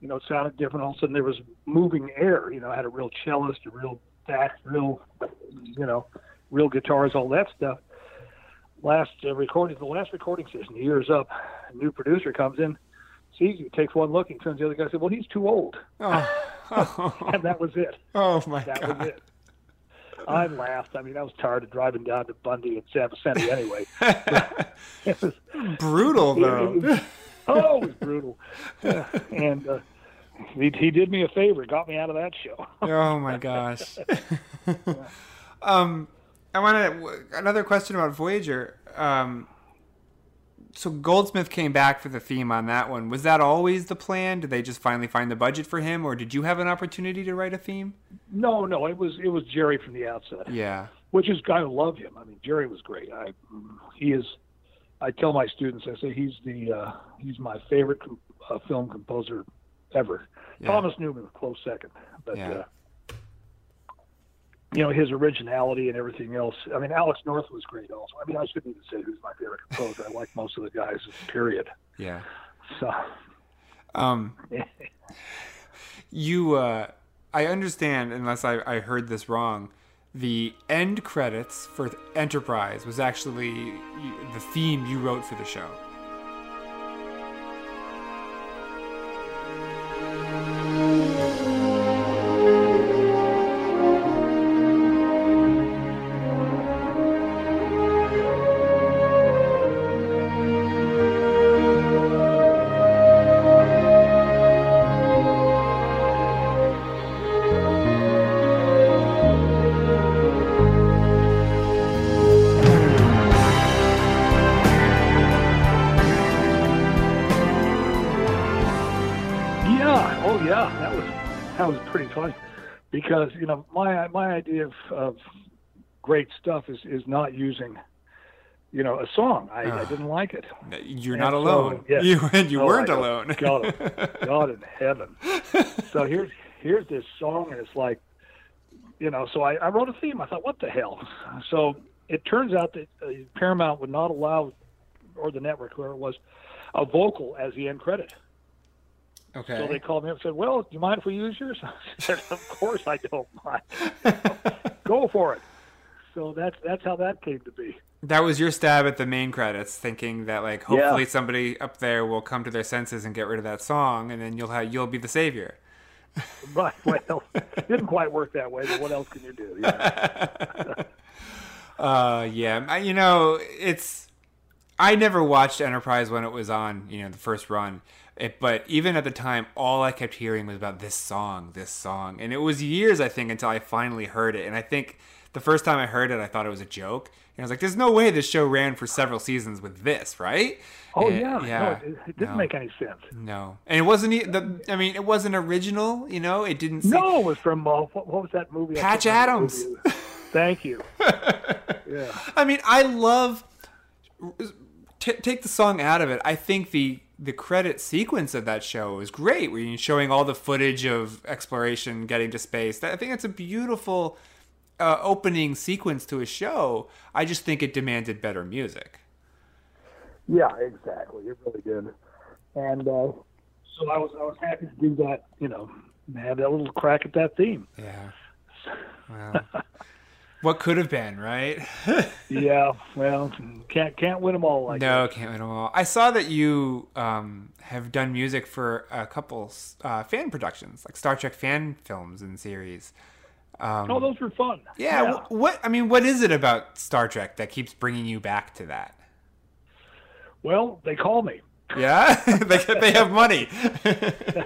You know, it sounded different. All of a sudden, there was moving air. You know, I had a real cellist, a real sax, real, you know, real guitars, all that stuff. Last uh, recording, the last recording session, the year's up. A new producer comes in, sees you, takes one look, and turns to the other guy and says, "Well, he's too old." Oh. Oh. And that was it. Oh my that God. That was it. I laughed. I mean, I was tired of driving down to Bundy and San Vicente anyway. It was brutal, though. It was, oh, it was brutal. Yeah. And. Uh, He, he did me a favor, got me out of that show. Oh my gosh! um, I wanted another question about Voyager. Um, so Goldsmith came back for the theme on that one. Was that always the plan? Did they just finally find the budget for him, or did you have an opportunity to write a theme? No, no, it was it was Jerry from the outset. Yeah, which is I love him. I mean, Jerry was great. I he is. I tell my students, I say he's the uh, he's my favorite com- uh, film composer. Ever. Yeah. Thomas Newman, a close second. But, yeah. uh, you know, his originality and everything else. I mean, Alex North was great also. I mean, I shouldn't even say who's my favorite composer. I like most of the guys, period. Yeah. So. Um, you, uh, I understand, unless I, I heard this wrong, the end credits for Enterprise was actually the theme you wrote for the show. Because, you know, my my idea of, of great stuff is, is not using you know, a song. I, uh, I didn't like it. You're and not alone. So, yes. You and you oh, weren't I, alone. God, God in heaven. So here's here's this song, and it's like, you know. So I, I wrote a theme. I thought, what the hell? So it turns out that uh, Paramount would not allow, or the network, whoever it was, a vocal as the end credit. Okay. So they called me up and said, "Well, do you mind if we use yours?" I said, "Of course I don't mind. Go for it." So that's that's how that came to be. That was your stab at the main credits, thinking that, like, hopefully yeah. somebody up there will come to their senses and get rid of that song, and then you'll have, you'll be the savior. Right. Well, it didn't quite work that way, but what else can you do? Yeah. uh, yeah. I, you know, it's. I never watched Enterprise when it was on, you know, the first run. It, but even at the time, all I kept hearing was about this song, this song. And it was years, I think, until I finally heard it. And I think the first time I heard it, I thought it was a joke. And I was like, there's no way this show ran for several seasons with this, right? Oh, it, yeah. yeah. No, it, it didn't no. make any sense. No. And it wasn't, the, I mean, it wasn't original, you know? It didn't. Say, no, it was from, uh, what, what was that movie? Patch Adams. Movie. Thank you. Yeah. I mean, I love, t- take the song out of it. I think the, the credit sequence of that show is great, where you're showing all the footage of exploration, getting to space. I think it's a beautiful uh, opening sequence to a show. I just think it demanded better music. Yeah, exactly. It really did. And uh, so I was I was happy to do that, you know, have that little crack at that theme. Yeah. Well, what could have been, right? Yeah, well, can't can't win them all. Like no, that. Can't win them all. I saw that you um, have done music for a couple uh, fan productions, like Star Trek fan films and series. Um, oh, those were fun. Yeah, yeah. What, what I mean, what is it about Star Trek that keeps bringing you back to that? Well, they call me. Yeah, they they have money.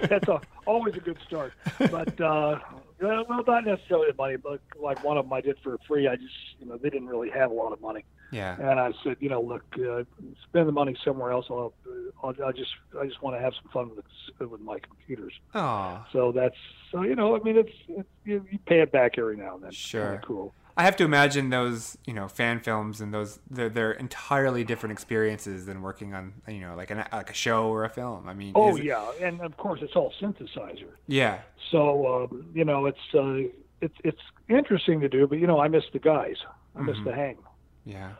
That's a, always a good start, but. Uh, Well, not necessarily money, but like one of them I did for free. I just, you know, they didn't really have a lot of money. Yeah. And I said, you know, look, uh, spend the money somewhere else. I'll, I'll, I'll just, I just want to have some fun with with my computers. Oh. So that's, so you know, I mean, it's, it's you, you pay it back every now and then. Sure. Kind of cool. I have to imagine those, you know, fan films and those, they're, they're entirely different experiences than working on, you know, like, an, like a show or a film. I mean, oh, is it... yeah. And of course, it's all synthesizer. Yeah. So, um, you know, it's, uh, it's, it's interesting to do, but, you know, I miss the guys. I miss mm-hmm. the hang. Yeah.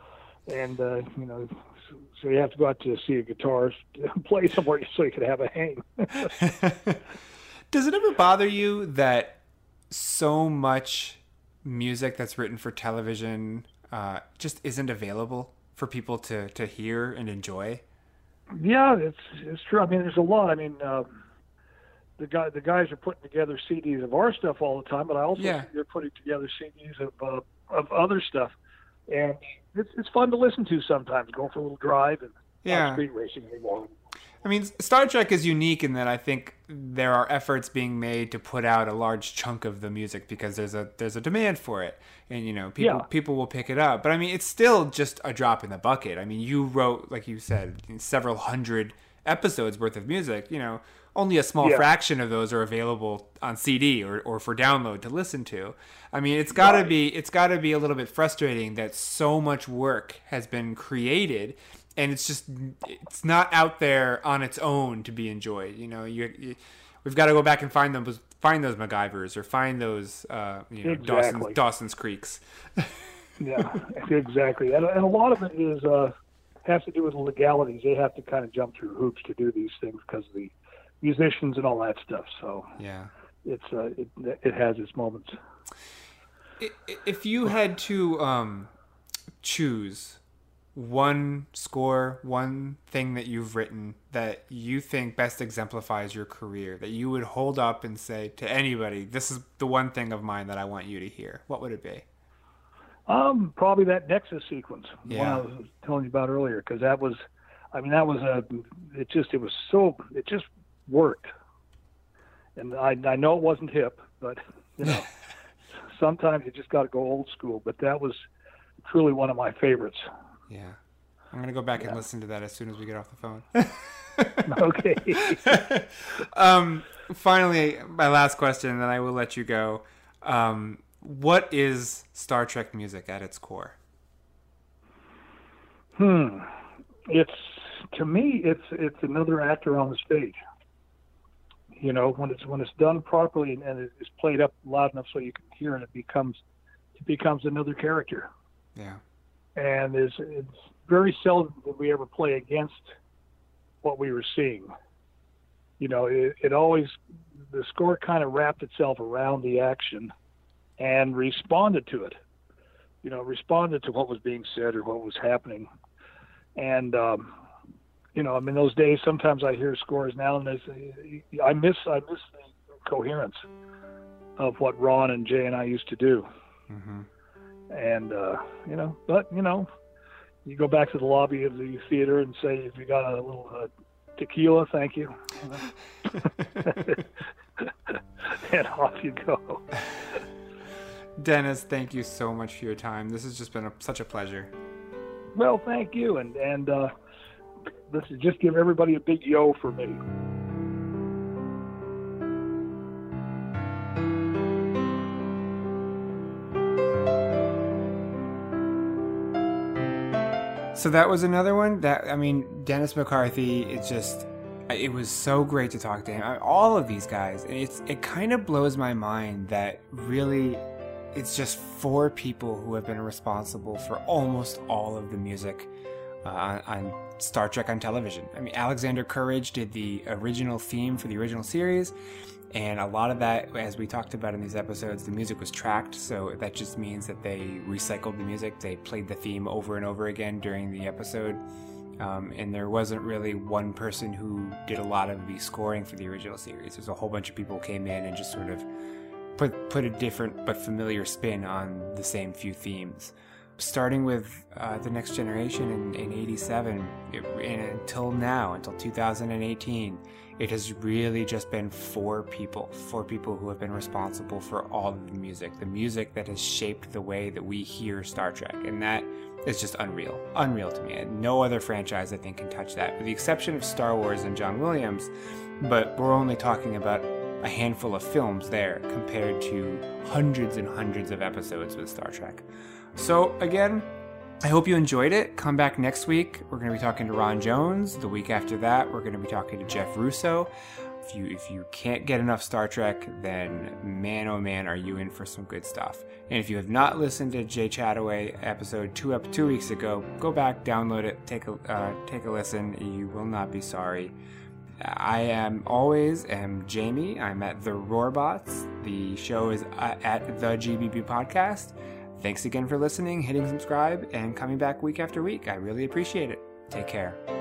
And, uh, you know, so, so you have to go out to see a guitarist play somewhere so you could have a hang. Does it ever bother you that so much music that's written for television uh, just isn't available for people to, to hear and enjoy? Yeah, it's it's true. I mean, there's a lot. I mean, uh, the guy the guys are putting together C Ds of our stuff all the time, but I also yeah. think they're putting together C Ds of uh, of other stuff, and it's it's fun to listen to sometimes. Go for a little drive and yeah. not street racing anymore. I mean, Star Trek is unique in that I think there are efforts being made to put out a large chunk of the music because there's a there's a demand for it, and you know people yeah. people will pick it up. But I mean, it's still just a drop in the bucket. I mean, you wrote, like you said, several hundred episodes worth of music. You know, only a small yeah. fraction of those are available on C D or, or for download to listen to. I mean, it's gotta right. be it's gotta be a little bit frustrating that so much work has been created. And it's just, it's not out there on its own to be enjoyed. You know, you, you we've got to go back and find them, find those MacGyvers or find those, uh, you know, exactly. Dawson's, Dawson's Creeks. Yeah, exactly. And, and a lot of it is, uh, has to do with legalities. They have to kind of jump through hoops to do these things because of the musicians and all that stuff. So yeah, it's, uh, it, it has its moments. If you had to, um, choose one score, one thing that you've written that you think best exemplifies your career, that you would hold up and say to anybody, this is the one thing of mine that I want you to hear, what would it be? Um, probably that Nexus sequence, yeah. one I was telling you about earlier, because that was, I mean, that was a, it just, it was so, it just worked. And I, I know it wasn't hip, but, you know, sometimes you just got to go old school, but that was truly one of my favorites. Yeah. I'm going to go back yeah. and listen to that as soon as we get off the phone. Okay. um, finally, my last question, and then I will let you go. Um, what is Star Trek music at its core? Hmm. It's to me, it's it's another actor on the stage. You know, when it's when it's done properly and, and it's played up loud enough so you can hear, and it becomes it becomes another character. Yeah. And it's, it's very seldom that we ever play against what we were seeing. You know, it, it always, the score kind of wrapped itself around the action and responded to it, you know, responded to what was being said or what was happening. And, um, you know, I mean, those days, sometimes I hear scores now and I miss, I miss the coherence of what Ron and Jay and I used to do. Mm-hmm. And, uh, you know, but, you know, you go back to the lobby of the theater and say, if you got a little uh, tequila, thank you. you know? And off you go. Dennis, thank you so much for your time. This has just been a, such a pleasure. Well, thank you. And, and uh, this is just give everybody a big yo for me. So that was another one that, I mean, Dennis McCarthy, it just, it was so great to talk to him. I, all of these guys, and it's, it kind of blows my mind that really it's just four people who have been responsible for almost all of the music uh, on, on Star Trek on television. I mean, Alexander Courage did the original theme for the original series, and a lot of that, as we talked about in these episodes, the music was tracked, so that just means that they recycled the music. They played the theme over and over again during the episode, um, and there wasn't really one person who did a lot of the scoring for the original series. There's a whole bunch of people came in and just sort of put put a different but familiar spin on the same few themes. Starting with uh, The Next Generation in, in eighty-seven, it, and until now, until two thousand eighteen, it has really just been four people, four people who have been responsible for all of the music, the music that has shaped the way that we hear Star Trek, and that is just unreal, unreal to me. No other franchise, I think, can touch that, with the exception of Star Wars and John Williams, but we're only talking about a handful of films there compared to hundreds and hundreds of episodes with Star Trek. So again, I hope you enjoyed it. Come back next week. We're going to be talking to Ron Jones. The week after that, we're going to be talking to Jeff Russo. If you if you can't get enough Star Trek, then man, oh man, are you in for some good stuff. And if you have not listened to Jay Chattaway episode two up two weeks ago, go back, download it, take a uh, take a listen. You will not be sorry. I am always am Jamie. I'm at The Roarbots. The show is at The G B B Podcast. Thanks again for listening, hitting subscribe, and coming back week after week. I really appreciate it. Take care.